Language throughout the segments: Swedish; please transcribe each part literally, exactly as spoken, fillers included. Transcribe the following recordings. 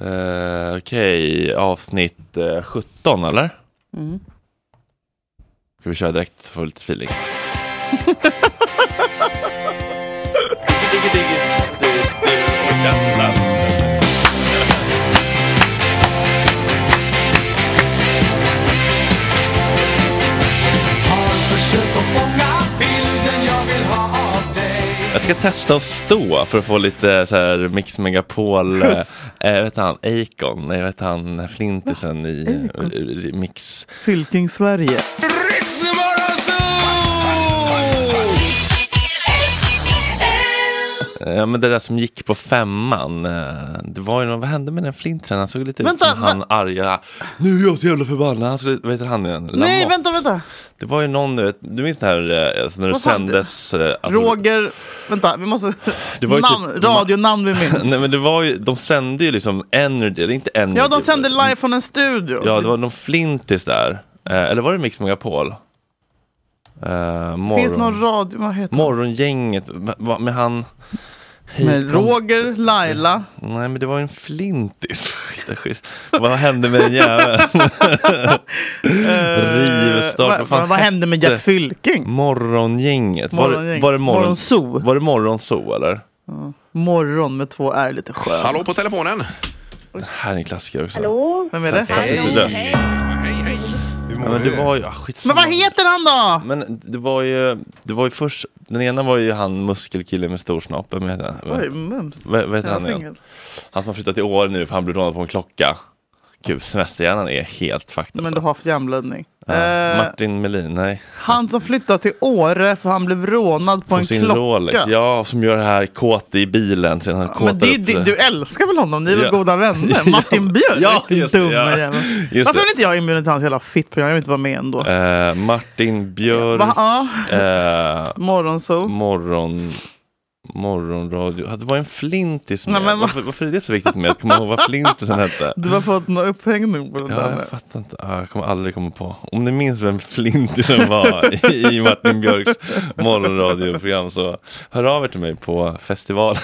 Uh, Okej, okay. Avsnitt uh, sjutton eller? Mm. Ska vi köra direkt för lite feeling? Jag ska testa att stå för att få lite så här Mix Megapol. Äh, vet han, Akon, nej vet han, Flintisen i uh, Mix. Fylking Sverige. Ja, men det där som gick på femman. Det var ju någon, vad hände med den Flintisen? Han såg lite vänta, ut som han va? Arga. Nu är jag så jävla förbannad. Han såg, vad heter han igen? Nej, Lamont. vänta, vänta. Det var ju någon, du, vet, du minns det här alltså, när vad det sändes. Alltså, Roger, vänta, vi måste... Det var ju namn, typ, radionamn vi minns. Nej, men det var ju, de sände ju liksom Energy, eller inte Energy. Ja, de sände live från en studio. Ja, det var någon Flintis där. Eh, eller var det Mix Megapol? Eh, morgon. Finns någon radio, vad heter Morgongänget, med, med han... Hej, men Roger, Laila. Nej, men det var en Flintis. Vad hände med den jäveln? Rivstart. uh, vad, vad hände med Jack Fylking? Morgongänget. Morgongänget. Var, var det morgon... Morgonso? Var det Morgonso eller? Uh, morgon med två är lite skönt. Hallå på telefonen. Den här är en klassiker också. Hallå? Vem är det? Hej, hej. Hej, ja, men det var ju, ah, men vad heter han då? Men det var ju det var ju först den ena var ju han muskelkille med storsnappen med den. Oj, mums. Vad heter han igen? Han som har flyttat till Åre nu för han blev rånad på en klocka. Gud, semesterhjärnan är helt faktiskt. Men du har för jämnblödning. Ja, eh, Martin Melin, nej. Han som flyttat till Åre för han blev rånad på, på en sin klocka. Rolex. Ja, som gör det här kåt i bilen. Sen han ja, men det, det, du älskar väl honom? Ni är ja. väl goda vänner? Martin Björn? Ja, just det. Ja. Just varför det. Vill inte jag inbjuden till hans hela fittprogram? Jag vill inte vara med ändå. Eh, Martin Björn. Va? Eh, Morgonso. Morgon... Morgonradio. Det var en Flintis med. Nej, men varför, varför är det så viktigt med att komma ihåg vad Flintisen hette? Du har fått någon upphängning på den ja, där. Jag fattar inte. Ah, jag kommer aldrig komma på. Om ni minns vem Flintisen var i Martin Björks morgonradioprogram så hör av er till mig på festivalen.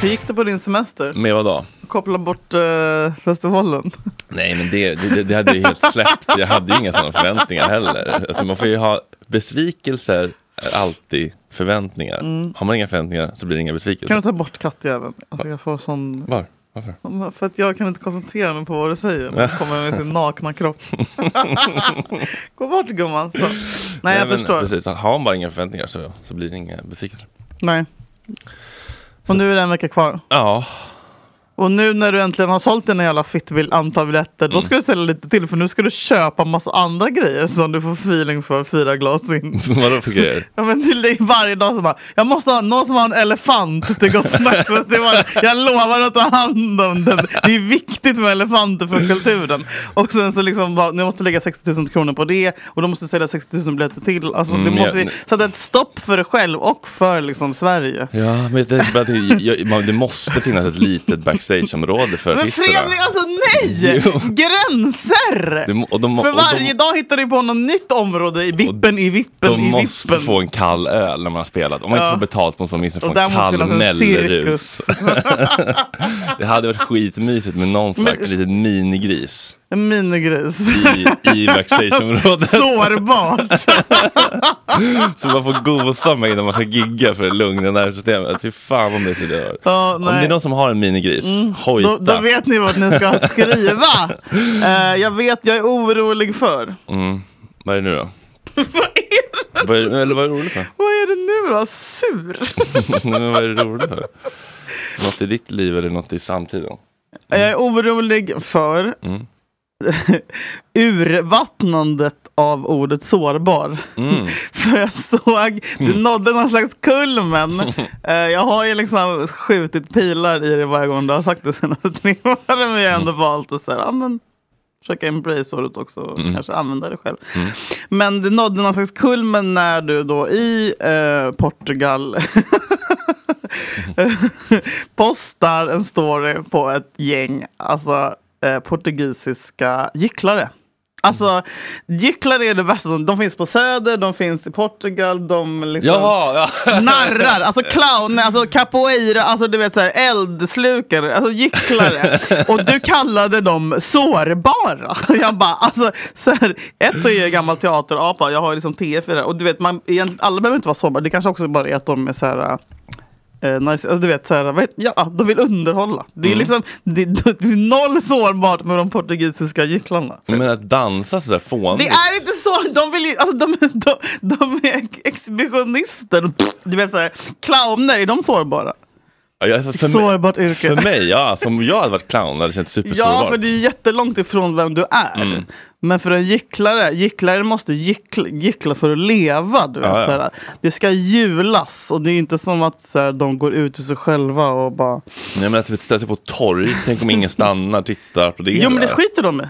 Hur gick det på din semester? Med vad då? Koppla bort uh, festivalen. Nej, men det, det, det hade ju helt släppt. Jag hade ju inga sådana förväntningar heller. Alltså, man får ju ha besvikelser är alltid förväntningar. Mm. Har man inga förväntningar så blir det inga besvikelser. Kan du ta bort kattjäveln? Alltså, jag får sån... Var? Varför? För att jag kan inte koncentrera mig på vad du säger. Man kommer med sin nakna kropp. Gå bort, gumman. Så. Nej, Nej, jag men, förstår. Precis. Har man bara inga förväntningar så, så blir det inga besvikelser. Nej. Och nu är det en vecka kvar. Ja. Och nu när du äntligen har sålt dina jävla fitbill antal biljetter, mm. då ska du sälja lite till. För nu ska du köpa massa andra grejer som du får feeling för fyra glas in. Vadå för grejer? Ja, men till dig varje dag så bara, jag måste ha någon som har en elefant till gott snack. Jag lovar att ta hand om den. Det är viktigt med elefanter för kulturen. Och sen så liksom bara, nu måste lägga sextio tusen kronor på det. Och då måste du sälja sextio tusen biljetter till. Alltså mm, du måste ja, sätta ett stopp för dig själv och för liksom Sverige. Ja, men det, det måste finnas ett litet backstage. Stageområde för men Fredrik, alltså nej! Jo. Gränser! De, och de, för varje de, dag hittar du på något nytt område i vippen, i vippen, i vippen. De måste få en kall öl när man har spelat. Om man ja. inte får betalt på något, man minst får en kall mellerus. Det hade varit skitmysigt med någon slags men, liten minigris. En minigris. I, i backstageområdet. Sårbart. Så man får gosa med innan man ska gigga för att lugna nervsystemet. Fy fan om det så dör. Oh, om det är någon som har en minigris, mm. hojta. Då, då vet ni vad ni ska skriva. uh, jag vet, jag är orolig för. Mm. Vad är det nu då? Vad är det? Vad är, eller vad är det roligt för? Vad är det nu då? Sur. Men vad är det roligt för? Något i ditt liv eller något i samtiden? Mm. Jag är orolig för mm. urvattnandet av ordet sårbar. Mm. För jag såg, det nådde någon slags kulmen. Jag har ju liksom skjutit pilar i det varje gång du har sagt det senaste tre åren. Men jag har ändå valt att säga, ja men försöka embrace ordet också och mm. kanske använda det själv. Mm. Men det nådde någon slags kulmen när du då i eh, Portugal postar en story på ett gäng alltså eh, portugisiska gycklare. Alltså, gycklare är det värsta. De finns på Söder, de finns i Portugal, de liksom Jaha, ja. narrar, alltså clowner, alltså capoeira, alltså du vet så här, eldslukare, alltså gycklare. Och du kallade dem sårbara. Jag bara, alltså så här, ett så är jag gammal teaterapa, jag har liksom T F där. Och du vet, man, alla behöver inte vara sårbara, det kanske också bara är att de är så här... Eh, nice. Alltså, du vet så här, vet, ja, de vill underhålla. Det är mm. liksom det, det, det är noll sårbart med de portugisiska gycklarna. Men att dansa så där fånigt. Det är inte så, de vill ju, alltså de, de, de är exhibitionister. Du vet så här, clowner, är de sårbara? Ja, för sårbart mig, yrke. För mig, ja, som jag hade varit clown hade det känts supersårbart. Ja, för det är jättelångt ifrån vem du är. Mm. Men för en gycklare, gycklare måste gyckla, gyckla för att leva, du vet, ja, ja. Såhär. Det ska julas och det är inte som att såhär, de går ut ur sig själva och bara... Nej, men att vi ställer sig på torg, tänk om ingen stannar, tittar, applåderar. Jo, men det skiter de med.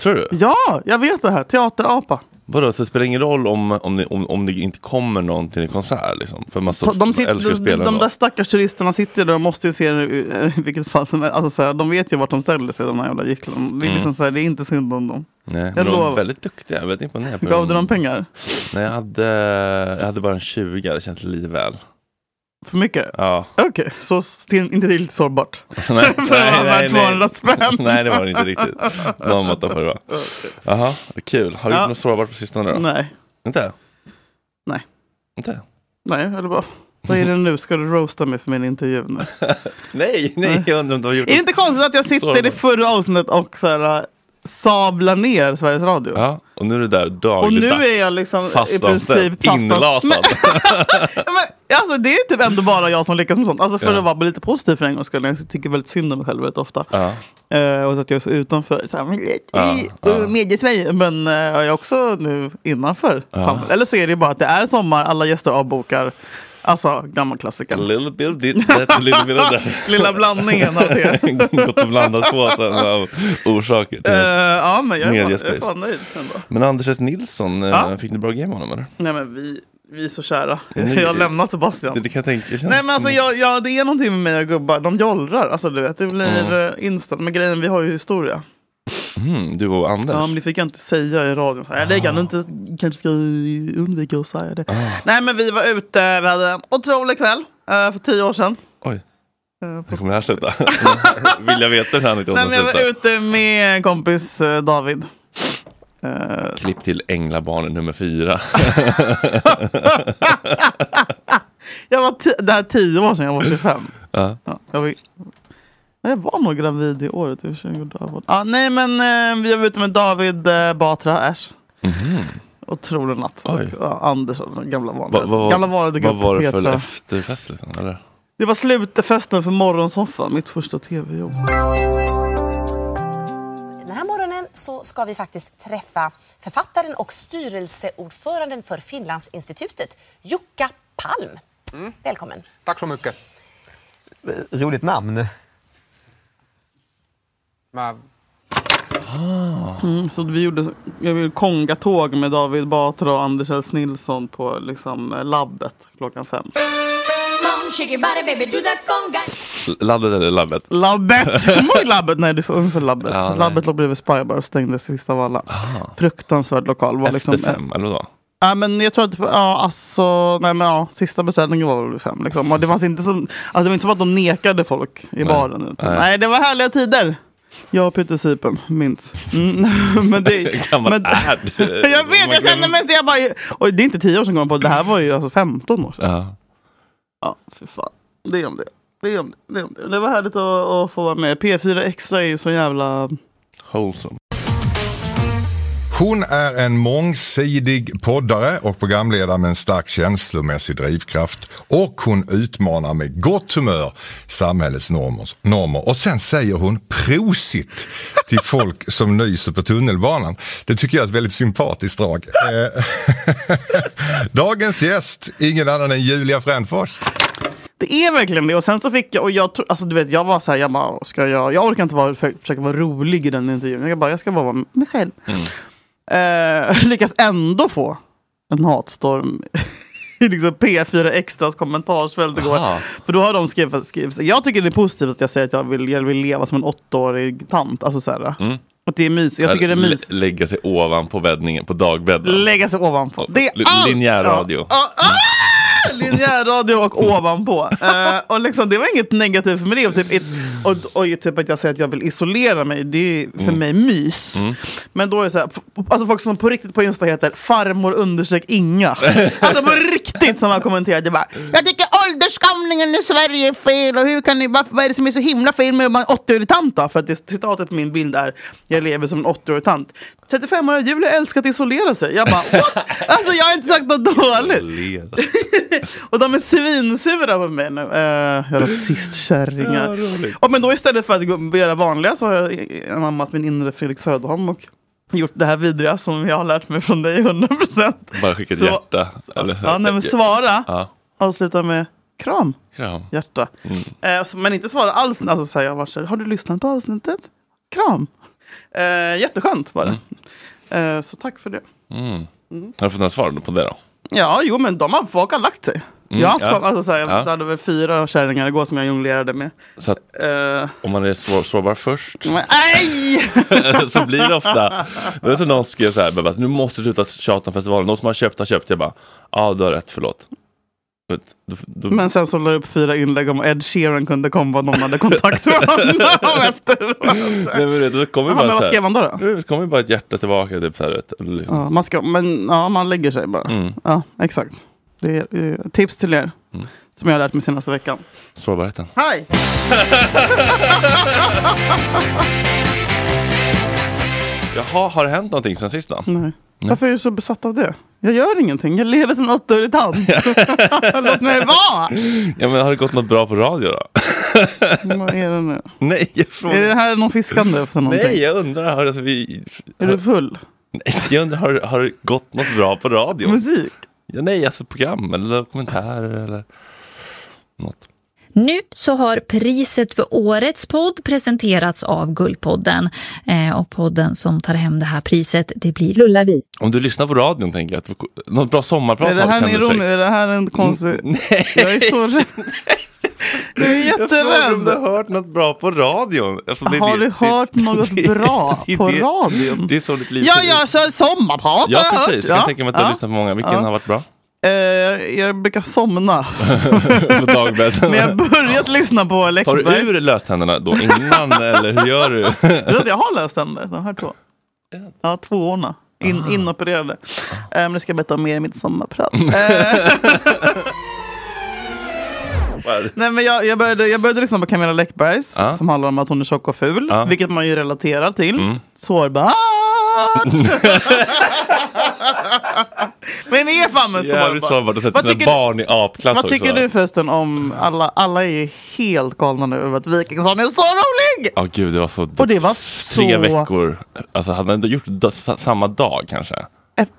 Tror du? Ja, jag vet det här, teaterapa. Vadå, så det spelar ingen roll om, om, det, om, om det inte kommer någon till en konsert liksom, för man så, de, sitter, de, de, de där stackars turisterna sitter där och måste ju se i vilket fall som är, alltså, så här, de vet ju vart de ställer sig, de här jävla gycklarna. Det är mm. liksom så här, det är inte synd om dem. Nej, men de var väldigt duktiga, jag vet inte på det. Gav du dem pengar? Nej, jag hade, jag hade bara en tjugo, det känns lite väl. För mycket? Ja. Okej, okay, så still, inte riktigt sårbart. nej, för nej, det var nej, tvåhundra spänn. Nej, det var det inte riktigt. Någon måtta för det var. Jaha, kul. Har du ja. gjort något sårbart på sistone då? Nej. Inte? Nej. Inte? Nej, eller bara... Vad är det nu? Ska du roasta mig för min intervju nu? nej, nej, jag undrar om du har gjort det. Är det inte konstigt att jag sitter sårbart. I förra avsnittet och så här... sabla ner Sveriges Radio. Ja, och nu är det där dagligt. Och nu är jag liksom fast i princip inlasad. Men, men, alltså det är typ ändå bara jag som lyckas med sånt. Alltså för ja. att vara lite positiv för en gångs skull. Jag tycker väldigt synd om mig själv väldigt ofta. Ja. Uh, och så att jag är så utanför så här, ja, i, ja. Mediesverige. Men uh, jag är också nu innanför. Ja. Eller så är det bara att det är sommar. Alla gäster avbokar. Alltså, gammal klassiker. Little bit of this, little bit of that. Lilla blandningen av det. Gått och blandat på sen av orsaker till uh, ja, men jag är fan nöjd ändå. Men Anders Nilsson, ja? Fick ni bra game honom eller? Nej, men vi, vi är så kära. Nej, jag har lämnat Sebastian. Det, det kan jag tänka. Nej, men alltså, jag, jag, det är någonting med mina gubbar. De jollrar, alltså du vet. Det blir mm. instant. Men grejen, vi har ju historia. Mm, du och Anders. Ja, men det fick jag inte säga i radion. Jag lägger ah. inte, kanske ska undvika att säga det. Ah. Nej, men vi var ute, vi hade en otrolig kväll för tio år sedan. Oj, uh, på... kommer det här sluta? Vill jag veta hur han inte återställde? Nej, men jag var ute med en kompis, David. Uh... Klipp till Änglabarnen nummer fyra. jag var t- det här tio år sedan, jag var tjugofem. Uh. Ja, jag var... Jag var nog gravid i året. Ja, nej, men eh, vi var ute med David eh, Batra, Ash. Mm-hmm. Otrolig natt. Och, ja, Anders, gamla vanliga. Va, va, gamla vanliga. Vad var det för efterfest? Liksom, eller? Det var slutfesten för morgonsoffan, mitt första tv-jobb. Den här morgonen så ska vi faktiskt träffa författaren och styrelseordföranden för Finlandsinstitutet, Jukka Palm. Mm. Välkommen. Tack så mycket. Roligt namn. Mm, så vi gjorde jag vill kongatåg med David Batra och Anders Nilsson på liksom labbet klockan fem. Labbet eller labbet? Labbet! Kommer labbet? Nej, du får ungefär labbet. Ja, labbet låg bredvid Spybar och stängdes sista av alla. Fruktansvärd lokal. Var efter liksom, fem, eller då? Ja, men jag tror att ja, alltså, nej, men, ja, sista beställningen var väl fem liksom. Och det fanns inte som, alltså, det var inte som att de nekade folk i nej. baren utan, nej. nej, det var härliga tider. Jag och Peter Sipen, minst. Mm, men det men, jag vet, jag känner mig så jag bara... Och det är inte tio år sedan gången på. Det här var ju alltså femton år sedan. Ja, ja för fan. Det är om det. Det är om det. Det, är om det. Det var härligt att, att få vara med. P fyra Extra är ju så jävla... Wholesome. Hon är en mångsidig poddare och programledare med en stark känslomässig drivkraft. Och hon utmanar med gott humör samhällets normer. Och sen säger hon prosit till folk som nyser på tunnelbanan. Det tycker jag är ett väldigt sympatiskt drag. Dagens gäst, ingen annan än Julia Fränfors. Det är verkligen det. Och sen så fick jag, och jag tro, alltså du vet, jag var så här, jag bara, ska jag, jag orkar inte vara, för, försöka vara rolig i den intervjun. Jag bara, jag ska bara vara mig själv. Mm. Eh, lyckas ändå få en hatstorm i liksom P fyra Extras kommentarsfält igår. För då har de skrivit, skrivit, jag tycker det är positivt att jag säger att jag vill, jag vill leva som en åttaårig tant, alltså så här. Mm. Och det är mys. Jag tycker det är mys. L- lägga sig ovanpå bäddningen, på dagbädden. Lägga sig ovanpå. Det är all... linjär radio. Ja. Ah, ah, ah! Linjär radio och ovanpå. Uh, och liksom, det var inget negativt för mig. Och, typ, it, och, och typ att jag säger att jag vill isolera mig, det är för mm. mig mys. Mm. Men då är det så här, alltså folk som på riktigt på Insta heter farmor undersök Inga. Alltså på riktigt som har kommenterat. Jag bara, jag tycker ålderskamningen i Sverige är fel. Och hur kan ni, varför, vad är det som är så himla fel med en åttioårig tant då? För att det citatet på min bild är, jag lever som en åttioårig tant. trettiofem-årig Julia älskar att isolera sig. Jag bara, what? Alltså jag har inte sagt något dåligt. Och de är svinsura på mig nu. Uh, jag rasistkärringar. Ja, men då istället för att gå, göra vanliga så har jag anammat min inre Felix Södholm och gjort det här vidriga som jag har lärt mig från dig hundra procent. Bara skicka ett så, hjärta. Eller, ja, nej, men svara. Ja. Avsluta med kram. Kram. Hjärta. Mm. Uh, så, men inte svara alls. Alltså så här, jag var så här, har du lyssnat på avsnittet? Kram. Uh, jätteskönt var det. Mm. Uh, så tack för det. Mm. Mm. Har du fått några svar på det då? Ja, jo, men de har, folk har lagt sig. Mm, jag har haft, ja, alltså, såhär, ja. hade väl fyra kärringar igår som jag jonglerade med. Så att, uh, om man är svår, sårbar först. Men, så blir det ofta. Det är så någon skrev så här, nu måste du sluta tjata om festivalen. Någon som har köpt har köpt. Jag bara, ja ah, du har rätt, förlåt. Men, du, du... men sen så la jag upp fyra inlägg om Ed Sheeran kunde komma och någon hade kontakt med honom efteråt. Nej, men det kommer ju bara, men vad skrev man då då? Det kommer ju bara ett hjärta tillbaka typ så här, vet, liksom. Ja, man ska, men ja, man lägger sig bara. Mm. Ja, exakt. Det är uh, tips till er mm. som jag har lärt mig senaste veckan. Sårbarheten. Hej! Jaha, har det hänt någonting sen sist då? Nej. Nej. Varför är du så besatt av det? Jag gör ingenting, jag lever som en åttaårig tant. Låt mig vara. Ja, men har det gått något bra på radio då? Vad är det nu? Nej, jag frågar. Är det här någon fiskande efter någonting? Nej, jag undrar, har det, vi... Är har... du full? Nej, jag undrar, har, har det gått något bra på radio? Musik? Ja, nej, alltså program eller kommentarer eller något. Nu så har priset för årets podd presenterats av Guldpodden. Eh, och podden som tar hem det här priset, det blir Lullaby. Om du lyssnar på radion tänker jag att något bra sommarprat. Är det här, här ironi? Är det här en konstig... Mm, nej. Jag är så rädd. Jag är jätterädd. Jag frågar om du har hört något bra på radion. Alltså, det, har det, du hört det, något det, bra det, på det, radion? Det är så lite... Ja, jag så sommarprat. Ja, precis. Jag, jag kan ja. tänka mig att du har ja. lyssnat på många. Vilken ja. har varit bra? Uh, jag brukar somna på dagbädden. Men jag börjat lyssna på Läckberg. Tar du ur löständerna då innan eller hur gör du? Jag har löständer, de här två. Ja, tvåorna. In, inopererade. Uh, men det ska jag berätta om mer i mitt sommarprat. Uh, Nej, men jag, jag, började, jag började lyssna på Camilla Läckbergs uh. som handlar om att hon är tjock och ful. Uh. Vilket man ju relaterar till. Mm. Sårbar. Men är fan en sårbar. Vad tycker, barn i apklass vad tycker du förresten om alla, alla är helt galna nu över att Wikingsson är så rolig. Ja, oh, gud, det var så. Och det var så tre veckor. Alltså hade han gjort det samma dag kanske.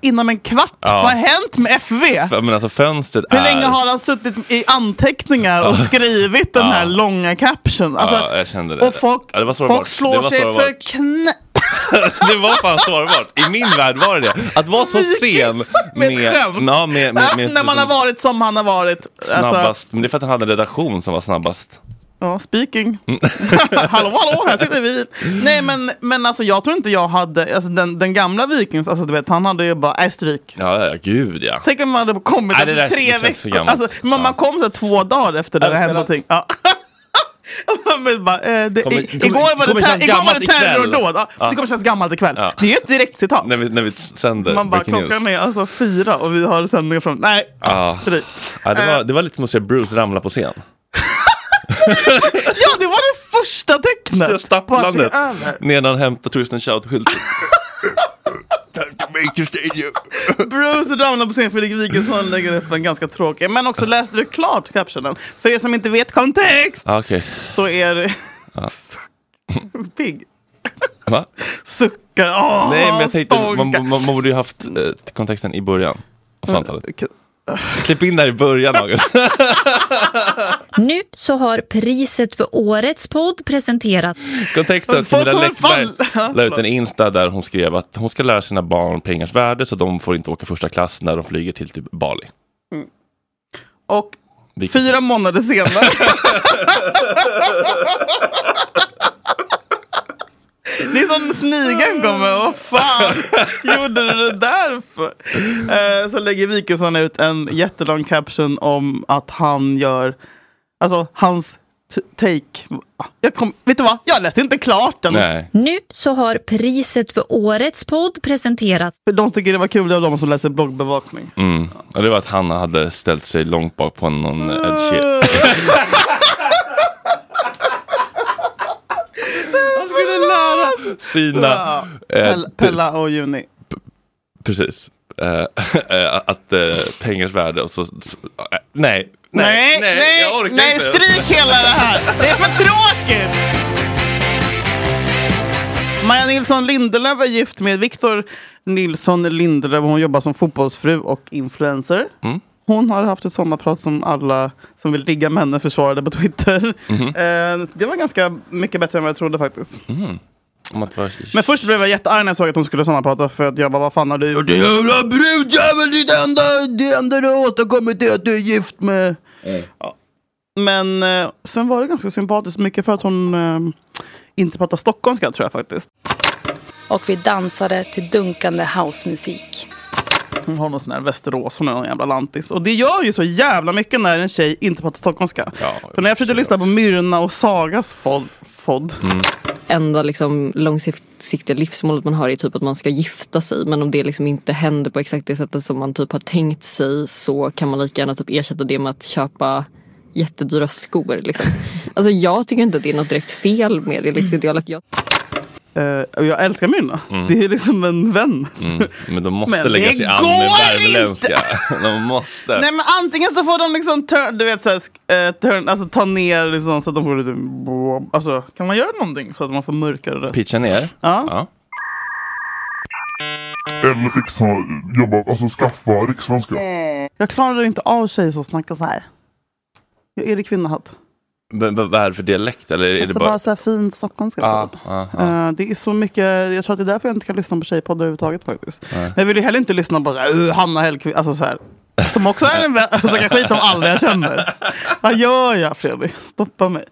Innan en kvart. Ja. Vad har hänt med F V? Men alltså fönstret är... Hur länge har han suttit i anteckningar och skrivit den här långa caption? Alltså, ja, jag kände det. Och folk, ja, det folk slår det sig för knä... Det var fan sårbart. I min värld var det att vara så sen med, na, med, med, med, med, när man har varit som han har varit. Snabbast, alltså. Men det är för att han hade en redaktion som var snabbast. Ja, speaking. Mm. hallå, hallå, här sitter vi. Nej, men, men alltså jag tror inte jag hade... Alltså, den, den gamla Vikings, alltså, du vet, han hade ju bara ästryk. Ja, ja, gud, ja. Tänk om man hade kommit efter där, tre veckor. Alltså, ja. man, man kom så två dagar efter det, ja, det hände någonting. Ja. Men bara, eh, det, kommer, i, kommer, igår var det, ter- igår var det terrordåd. Ja, ja. Det kommer kännas gammalt ikväll. Ja. Det är ju ett direkt citat. När vi, när vi sänder. Man bara, klockan är alltså fyra och vi har sändningar från... Nej, ja. Stryk. Ja, det, var, det var lite som att se Bruce ramla på scen. Ja, det var det första tecknet. Det stapplandet. Nedan hämtar tusen shout-skylten. Bruce ramlar på scen, Felix Wikingsson lägger upp en ganska tråkig. Men också läste du klart captionen. För er som inte vet kontext. Okay. Så är det ah. Pigg. Va? Suckar. Oh, nej, men jag tänkte, man, man, man borde ju haft eh, kontexten i början av samtalet. Okay. Klipp in där i början, August. Nu så har priset för årets podd presenterat. Kontakten att Camilla Läckberg la ut en Insta där hon skrev att hon ska lära sina barn pengars värde så de får inte åka första klass när de flyger till typ Bali. Mm. Och Vilket... fyra månader senare. Det är som snigen kommer. Vad fan gjorde du det där för? Eh, så lägger Wikingsson ut en jättelång caption om att han gör... Alltså, hans t- take... Jag kom, vet du vad? Jag läste inte klart den. Nej. Nu så har priset för årets podd presenterats. För de tycker det var kul av dem som läser bloggbevakning. Mm. Och det var att Hanna hade ställt sig långt bak på någon Ed Sheeran. Sina ja. eh, Pella och Juni p- Precis eh, att eh, pengars värde och så, så, eh, nej, nej, nej, nej, nej, jag orkar nej inte. Stryk hela det här. Det är för tråkigt. Maja Nilsson Lindelöv är gift med Viktor Nilsson Lindelöv. Hon jobbar som fotbollsfru och influencer. Mm. Hon har haft ett sommarprat som alla som vill ligga männen försvarade på Twitter. Mm-hmm. Eh, det var ganska mycket bättre än vad jag trodde faktiskt. Mm. Men först blev jag jättearg när jag såg att hon skulle sommarprata. För att jag bara, vad fan har du gjort? Det jävla brudjävel, det enda, det enda du har åstadkommit är att du är gift med... Mm. Ja. Men eh, sen var det ganska sympatiskt. Mycket för att hon eh, inte pratar stockholmska, tror jag faktiskt. Och vi dansade till dunkande housemusik. Hon har någon sån här Västerås, hon är någon jävla lantis. Och det gör ju så jävla mycket när en tjej inte pratar stockholmska. Ja, för när jag försökte lyssna på Myrna och Sagas fodd... fodd. Mm. Enda liksom långsiktiga livsmålet man har är typ att man ska gifta sig. Men om det liksom inte händer på exakt det sättet som man typ har tänkt sig, så kan man lika gärna typ ersätta det med att köpa jättedyra skor liksom. Alltså jag tycker inte att det är något direkt fel med det livsidealet. Jag... Uh, jag älskar Myrna. Mm. Det är liksom en vän. Mm. Men de måste men lägga sig an med värmeländska. De måste. Nej, men antingen så får de liksom turn, du vet så här, turn, alltså ta ner liksom, så att de får lite alltså, kan man göra någonting så att man får mörkare röst? Pitcha ner. Ja. Ja. Eller fixa jobba, alltså skaffa riksvenska. Jag klarar inte av tjejer som snackar så här. Jag är det kvinnohatt. Men vad är det för dialekt? Eller är alltså det bara, bara så här fint stockholmska. Ah, ah, ah. Det är så mycket. Jag tror att det är därför jag inte kan lyssna på tjejpoddar överhuvudtaget faktiskt. Nej. Jag vill ju heller inte lyssna på så här, Hanna Hellkvist, alltså så här, som också är en vän. Alltså jag kan skita om alla jag känner. Vad gör jag, Fredrik? Stoppa mig.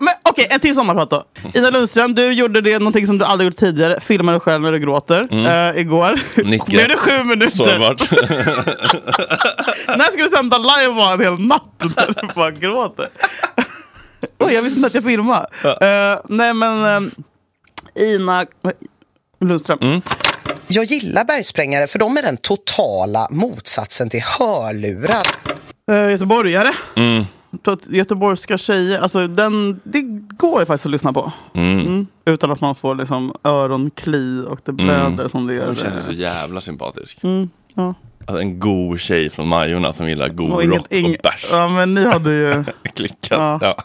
Men okej, okay, en till sommarprat då. Ina Lundström, du gjorde det någonting som du aldrig gjort tidigare. Filmar du själv när du gråter. Mm. uh, Igår blev det sju minuter. Sårbart. När ska du sända live var en hel natt när du bara gråter? Oj, jag visste inte att jag filmar. Ja. uh, Nej men uh, Ina Lundström. Mm. Jag gillar bergsprängare för de är den totala motsatsen till hörlurar. uh, Göteborgare. Mm. Göteborgska tjejer, alltså den, det går ju faktiskt att lyssna på. Mm. Mm. Utan att man får liksom öronkli och det blöder. Mm. Som det gör. Det känns så jävla sympatisk. Mm. Ja. Alltså en god tjej från Majorna som gillar god och rock inget, och bärs. Ja, men ni hade ju klickat. Ja. Ja.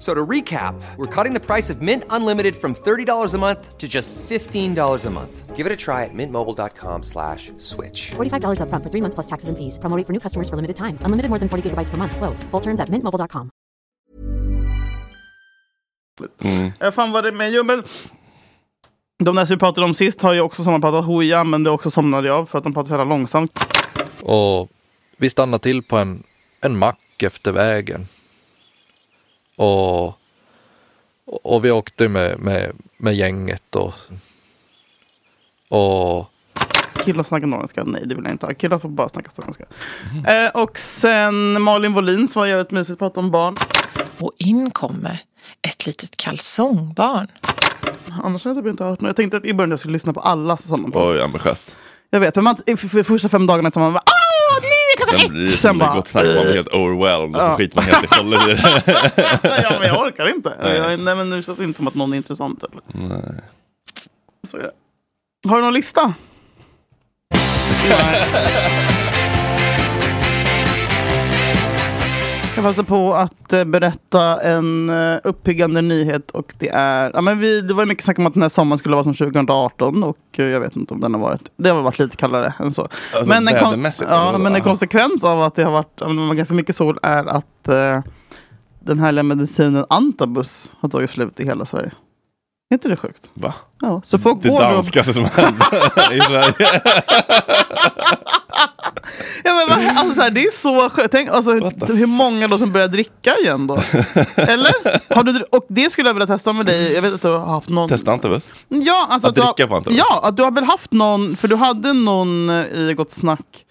So to recap, we're cutting the price of Mint Unlimited from thirty dollars a month to just fifteen dollars a month. Give it a try at mintmobile.com slash switch. forty-five dollars up front for three months plus taxes and fees. Promo rate for new customers for limited time. Unlimited more than forty gigabytes per month. Slows full terms at mint mobile dot com. Mm. Jag fan vad det med ju, men de där som vi pratade om sist har ju också sammanpratat hoja, men det också somnade jag för att de pratade så här långsamt. Och vi stannade till på en, en mack efter vägen. Och, och vi åkte med, med, med gänget och, och... Killar snackar norrländska? Nej, det vill jag inte ha. Killar får bara snacka stockholmska. Mm. Eh, och sen Malin Wollin som var jävligt mysigt att prata om barn. Och in kommer ett litet kalsongbarn. Annars hade jag inte hört något. Jag tänkte att i början jag skulle lyssna på alla som på. Oj, ambitiöst. Jag vet, men man, för, för första fem dagarna som man var... Sen blir det som ett gott snack om helt overwhelmed och så skiter man helt i håller i det. Ja, men jag orkar inte. Nej. Nej, men nu känns det inte som att någon är intressant. Eller? Nej. Så, ja. Har du någon lista? Jag passar på att berätta en uppiggande nyhet och det är... Ja, men vi, det var mycket snack om att den här sommaren skulle vara som tjugo arton och jag vet inte om den har varit... Det har varit lite kallare än så. Alltså, men en, kon- ja, men en konsekvens av att det har varit ja, ganska mycket sol är att eh, den härliga medicinen Antabus har tagit slut i hela Sverige. Är inte det sjukt? Va? Ja, så folk det går danskaste och... som händer i Sverige. Ja, men alltså, det är så skönt. Tänk alltså, hur, hur många då som börjar dricka igen då? Eller? Har du, och det skulle jag vilja testa med dig. Jag vet att du har haft någon... Testa Antabus? Ja, alltså, att du dricka har... på Antabus? Ja, att du har väl haft någon... För du hade någon i Gott Snack...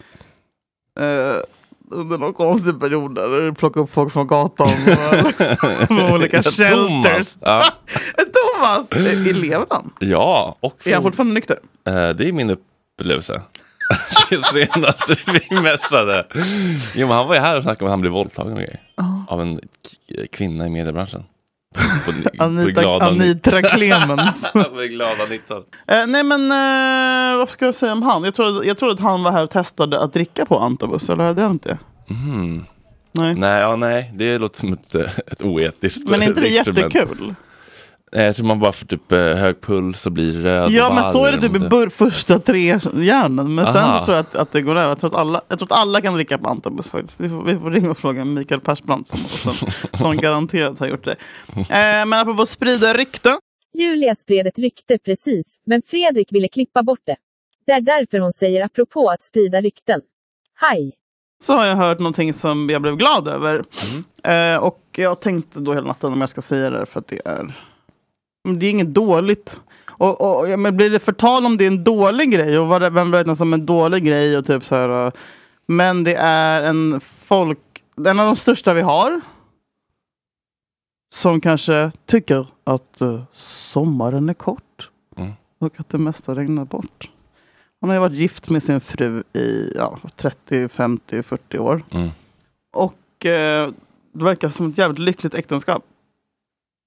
Uh... under någon konstig period där du plockar upp folk från gatan och olika shelters. Ja. Thomas, elever han? Ja. Och är han fortfarande nykter? Uh, det är min upplevelse. Det senaste vi mässade. Jo, men han var ju här och snackade om att han blev våldtagen och grejer. Oh. Av en k- kvinna i mediebranschen. På, på Anita, Anita Clemens. Glada nitton. Eh, nej men eh, vad ska jag säga om han? Jag tror jag tror att han var här och testade att dricka på Antabus, eller hade jag inte? Mm. Nej. Nej, ja, nej, det låter som ett ett oetiskt. Men är inte det jättekul? Nej, jag tror man bara för typ hög puls så blir röd. Ja, men så är det typ i första tre hjärnan. Men aha. Sen så tror jag att, att det går över. Jag tror att alla, jag tror att alla kan dricka på Antabus faktiskt. Vi får, vi får ringa och fråga Mikael Persbrandt som, som, som garanterat har gjort det. Eh, men apropå sprida rykten. Julia spred ett rykte precis, men Fredrik ville klippa bort det. Det är därför hon säger apropå att sprida rykten. Hej! Så har jag hört någonting som jag blev glad över. Mm. Eh, och jag tänkte då hela natten om jag ska säga det för att det är... Det är inget dåligt. Och, och, och, men blir det förtal om det är en dålig grej? Och vad det, vem räknas som en dålig grej? Och typ så här, men det är en folk... En av de största vi har. Som kanske tycker att uh, sommaren är kort. Mm. Och att det mesta regnar bort. Han har ju varit gift med sin fru i ja, trettio, femtio, fyrtio år. Mm. Och uh, det verkar som ett jävligt lyckligt äktenskap.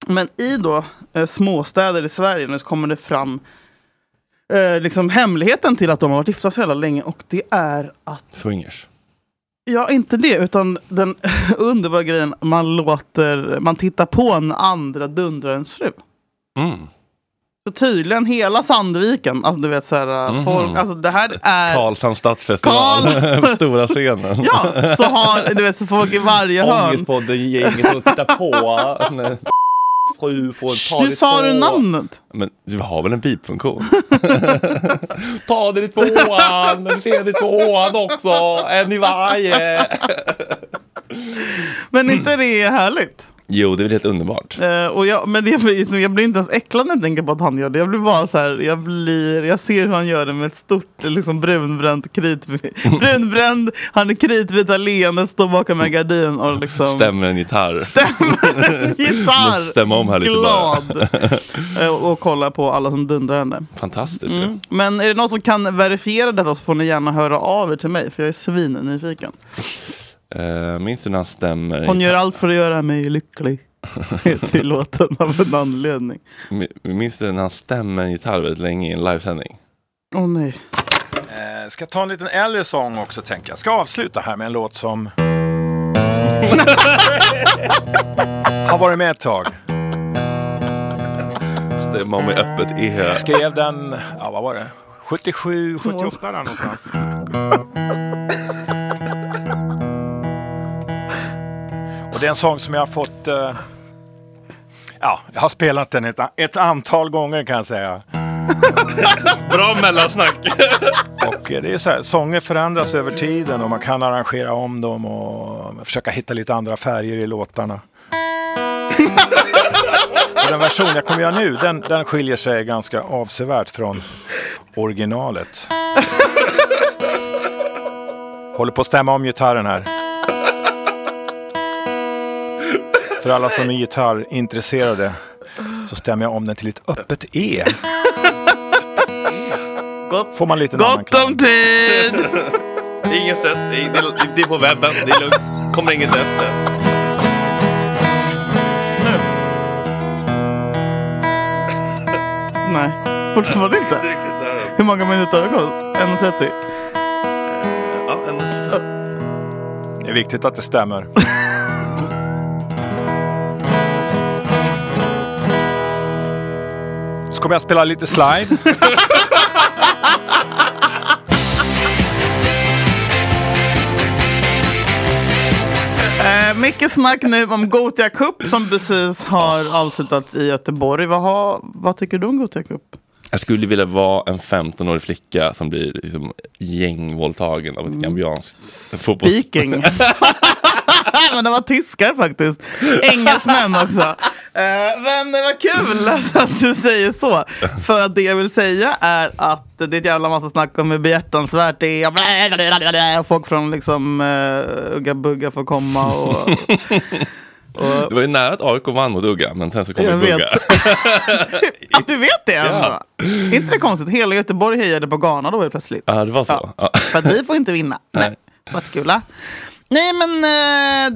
Men i då eh, småstäder i Sverige nu kommer det fram eh, liksom hemligheten till att de har varit gifta så hela länge. Och det är att... Swingers. Ja, inte det. Utan den underbara grejen man låter... Man tittar på en andra dundrar ens fru. Mm. Så tydligen hela Sandviken. Alltså du vet så här... Mm. Folk, alltså det här är... Karlshamns stadsfestival. Karl... Stora scenen. Ja, så har du vet så folk i varje hörn. Ångestpodden gänget och tittar på... Fru får en nu sa du namnet. Men du har väl en bipfunktion. Ta det i tvåan. Men se det i tvåan också. En i varje. Men inte det är härligt. Jo, det är väl helt underbart. Uh, och jag, men det, jag blir inte ens äcklad när jag tänker på att han gör det. Jag blir bara så här, jag, blir, jag ser hur han gör det med ett stort, liksom brunbränd, krit, brunbränd, han är kritvita leendet, står bakom en gardin och liksom... Stämmer en gitarr. Stämmer en gitarr. Måste stämma om här lite glad. Bara. uh, och kolla på alla som dundrar henne. Fantastiskt. Mm. Ja. Men är det någon som kan verifiera detta så får ni gärna höra av er till mig, för jag är svinnyfiken. Uh, minns du när han stämmer? Hon gör allt för att göra mig lycklig. Till låten av en anledning. Minns du när han stämmer en gitarr väldigt länge i en livesändning? Åh oh, nej. Uh, ska ta en liten äldre sång också, tänker jag. Ska avsluta här med en låt som har varit med ett tag. Stämmer med öppet i här. Skrev den, ja vad var det? sjuttiosju, sjuttioåtta där någonstans. Och det är en sång som jag har fått, uh, ja, jag har spelat den ett, ett antal gånger kan jag säga. Bra mellansnack. Och det är så här, sånger förändras över tiden och man kan arrangera om dem och försöka hitta lite andra färger i låtarna. Och den version jag kommer göra nu, den, den skiljer sig ganska avsevärt från originalet. Håller på att stämma om gitarren här. För alla som är gitarrintresserade så stämmer jag om den till ett öppet E. Gott, får man lite gott om tid! Ingen stress, det är, det är på webben, det är lugnt. Kommer inget efter. Nej, fortfarande inte. Hur många minuter har det gått? en trettio. Ja, en trettio. Det är viktigt att det stämmer. Så kommer jag spela lite slide. Eh, mycket snack nu om Gothia Cup som precis har avslutats i Göteborg. Vad, har, vad tycker du om Gothia Cup? Jag skulle vilja vara en femtonårig flicka som blir liksom gängvåldtagen av ett gambianskt fotboll. Speaking. Men det var tyskar faktiskt. Engelsmän också. Eh, men det var kul att du säger så. För det jag vill säga är att det är ett jävla massa snack om hur behjärtansvärt det är. Folk från liksom uh, Ugga Bugga får komma. Och, och det var ju nära att A I K vann mot Ugga, men sen så kom jag Bugga. Att du vet det ja. Inte det konstigt, hela Göteborg hejade på Ghana då plötsligt. Ja, det var så. Ja. För att vi får inte vinna. Nej. Svartkula. Nej, men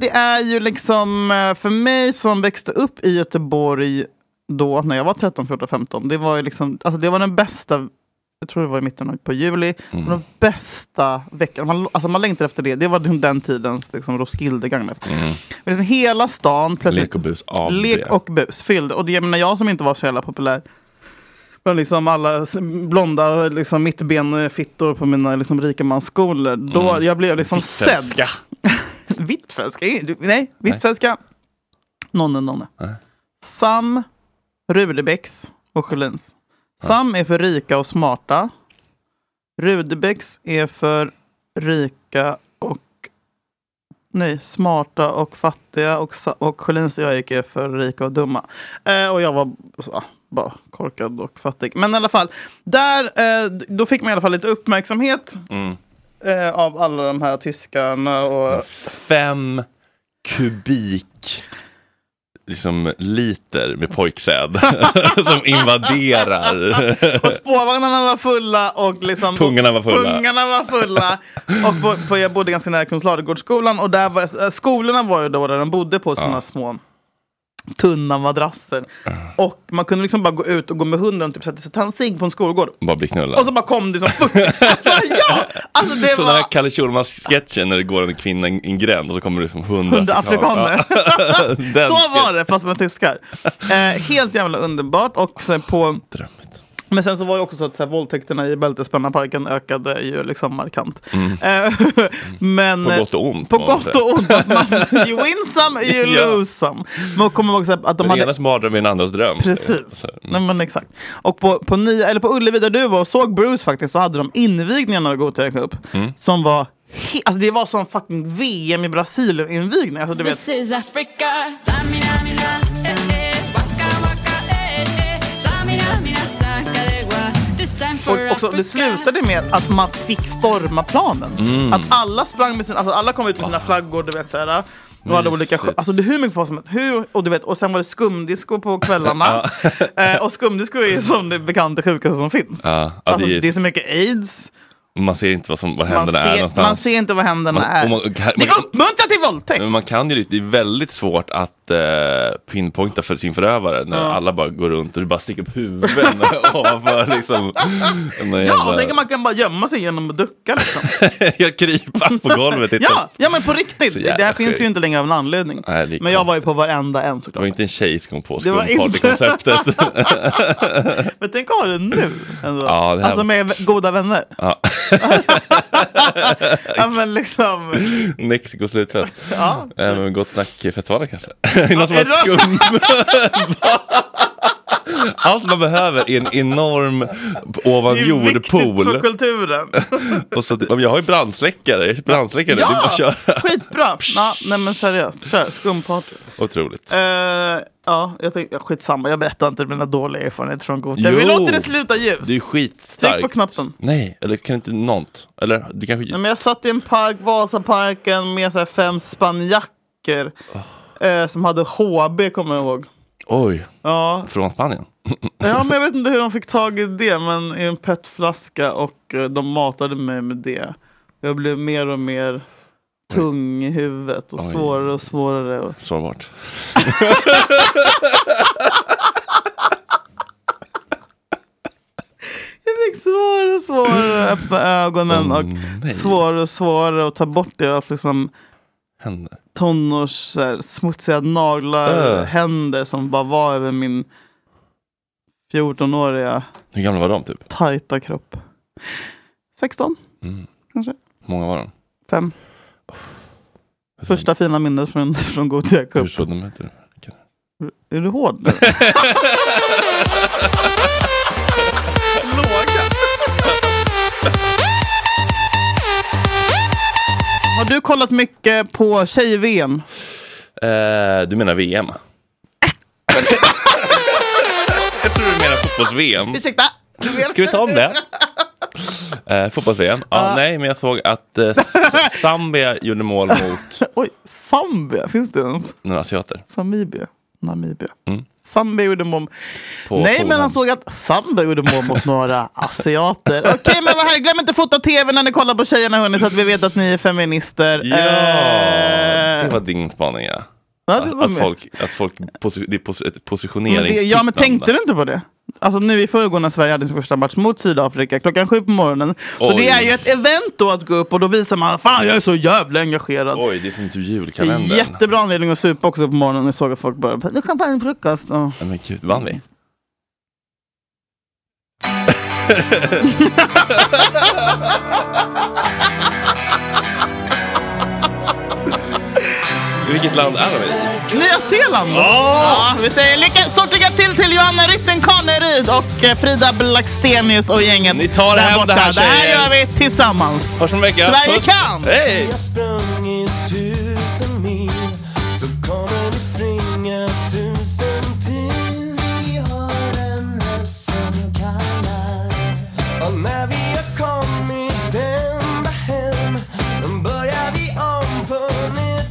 det är ju liksom för mig som växte upp i Göteborg då när jag var tretton, fjorton, femton. Det var ju liksom, alltså det var den bästa, jag tror det var i mitten på juli, mm. den bästa veckan. Man, alltså man längtade efter det. Det var den tidens liksom Roskildegang. Mm. Men liksom hela stan plötsligt lek och bus, av lek och bus fylld. Och det jag menar, jag som inte var så jävla populär. Men liksom alla blonda liksom mittbenfittor på mina liksom rikemansskolor. Då mm. jag blev liksom sedd. Vittfälska. Nej, vittfälska. Nonne, nonne. Äh. Sam, Rudebecks och Jolins. Äh. Sam är för rika och smarta. Rudebecks är för rika och nej, smarta och fattiga. Och, och Jolins och jag gick är för rika och dumma. Eh, och jag var så, bara korkad och fattig. Men i alla fall, där, eh, då fick man i alla fall lite uppmärksamhet mm. eh, av alla de här tyskarna. Och Fem kubik liksom liter med pojksäd som invaderar. Och spårvagnarna var fulla och liksom pungarna var fulla. Pungarna var fulla. Och på, på, jag bodde ganska nära Kungsladugårdsskolan och där var, skolorna var ju då där de bodde på sådana ja. små tunna madrasser. Och man kunde liksom bara gå ut och gå med hunden och typ sätta sig och ta en cigg på en skolgård. Bara bli knullad. Och så bara kom det som alltså, ja! Alltså det så var den här Kalle Schulman-sketchen när det går en kvinna i en gränd och så kommer det som hundra, hundra afrikaner. afrikaner. Så var det fast med tyskar. Eh, helt jävla underbart. Och sen på drömmet. Men sen så var det också så att så här, våldtäkterna i Bältespännarparken ökade ju liksom markant. Mm. Men, på gott och ont. På gott och ont. You win some, you ja. lose some. Men kommer också att de den hade... enas mardröm är en andras dröm. Precis. Mm. Nej, men exakt. Och på, på, nya, eller på Ullevi där du var och såg Bruce faktiskt så hade de invigningarna av Gothia Cup mm. som var... He- alltså det var som fucking V M i Brasilien invigning. Alltså du vet... This is Africa. Och också, det slutade med att man fick storma planen. Mm. Att alla sprang med sina, alltså alla kom ut med sina flaggor, du vet såhär. Och alla olika skö- alltså det är hur mycket folk som hur och du vet och sen var det skumdisco på kvällarna. eh, och skumdisco är som det bekanta sjukaste som finns. Ja, alltså det är... det är så mycket AIDS Man ser inte vad som vad händerna man ser, är någonstans. Man ser inte vad händerna man, är. Man, man, det är uppmuntrat till våldtäkt. Men man kan ju, det är väldigt svårt att eh, pinpointa för sin förövare när mm. alla bara går runt och du bara sticker upp huvuden ovanför liksom. Jävla... Ja, tänker man kan bara gömma sig genom att ducka liksom. Jag kryper på golvet. ja, ja, men på riktigt. Det här finns ju inte längre av en anledning. Nej, men jag konstigt. Var ju på varenda en såklart. Det var inte en tjej som kom på sig inte... konceptet. Men tänk har det nu. Ändå. Ja, det här... Alltså med goda vänner. Ja. Ja men liksom Mexiko slutfest. Ja. Ehm gott snack festivalen kanske. Någon som har skum. Allt man behöver är en enorm ovanjordpool. Det är för kulturen. Och så, jag har ju brandsläckare. Brandsläckare, ja, det är bara köra. Skitbra. Ja, nej men seriöst. Kör, skumparty. Otroligt. Uh, ja, jag tänkte, skitsamma. Jag berättar inte mina dåliga erfarenheter från Gothia. Vi låter det sluta ljus. Det är skitstarkt. Tryck på knappen. Nej, eller kan inte nånt. Eller, du kanske... Nej, men jag satt i en park, Vasaparken, med så här fem spanjacker. Oh. Eh, som hade H B, kommer jag ihåg. Oj, ja. Från Spanien. Ja, men jag vet inte hur de fick tag i det, men i en petflaska, och de matade mig med det. Jag blev mer och mer tung i huvudet och Oj. svårare och svårare. Och... Sårbart. Jag fick svårare och svårare att öppna ögonen oh, och nej. svårare och svårare att ta bort deras liksom... Händer. Tonårs här, smutsiga naglar, uh. händer som bara var över min fjortonåriga. Hur gamla var de typ? Tajta kropp. sexton Mm. Kanske. Många var de? fem Oh. Första fina minnet från, från Gothia Cup. Hur såg de ut? Är du hård nu? Låga. Har du kollat mycket på tjej-V M? Eh, du menar V M? Jag tror du menar fotbolls-V M. Ursäkta? Ska vi ta om det? Eh, fotbolls-V M? Ja, ah. Nej, men jag såg att eh, S- Zambia gjorde mål mot... Oj, Zambia? Finns det något? Några asiater. Namibia. Namibia. Mm. Zambia gjorde mål... På Nej, polen. Men han såg att Zambia gjorde mål mot några asiater. Okej, okay, men vad här, glöm inte fota tv när ni kollar på tjejerna, hörni, så att vi vet att ni är feminister. Ja, eh... det var din spaning, ja. ja att, att folk, att folk posi- det är pos- positionering. Ja, men tänkte du inte på det? Alltså nu i förrgår när Sverige hade sin första match mot Sydafrika klockan sju på morgonen. Oj. Så det är ju ett event då att gå upp, och då visar man, fan jag är så jävla engagerad. Oj, det finns ju julkalendern. Jättebra anledning att supa också på morgonen. Jag såg att folk började, det är champagnefrukost. Ja, men gud, vann vi? Vilket land är det? Nya Zeeland! Oh! Ja, vi säger lycka, stort lycka till till Johanna Rytten-Kaneryd och Frida Blackstenius och gänget. Ni tar hem borta. Det här, det här gör vi tillsammans. Sverige Puss. Kan! Hey. Jag sprang tusen mil, så kommer vi springa tusen till. Vi har en röst som kallar, och när vi har kommit ända hem, då börjar vi om på nytt.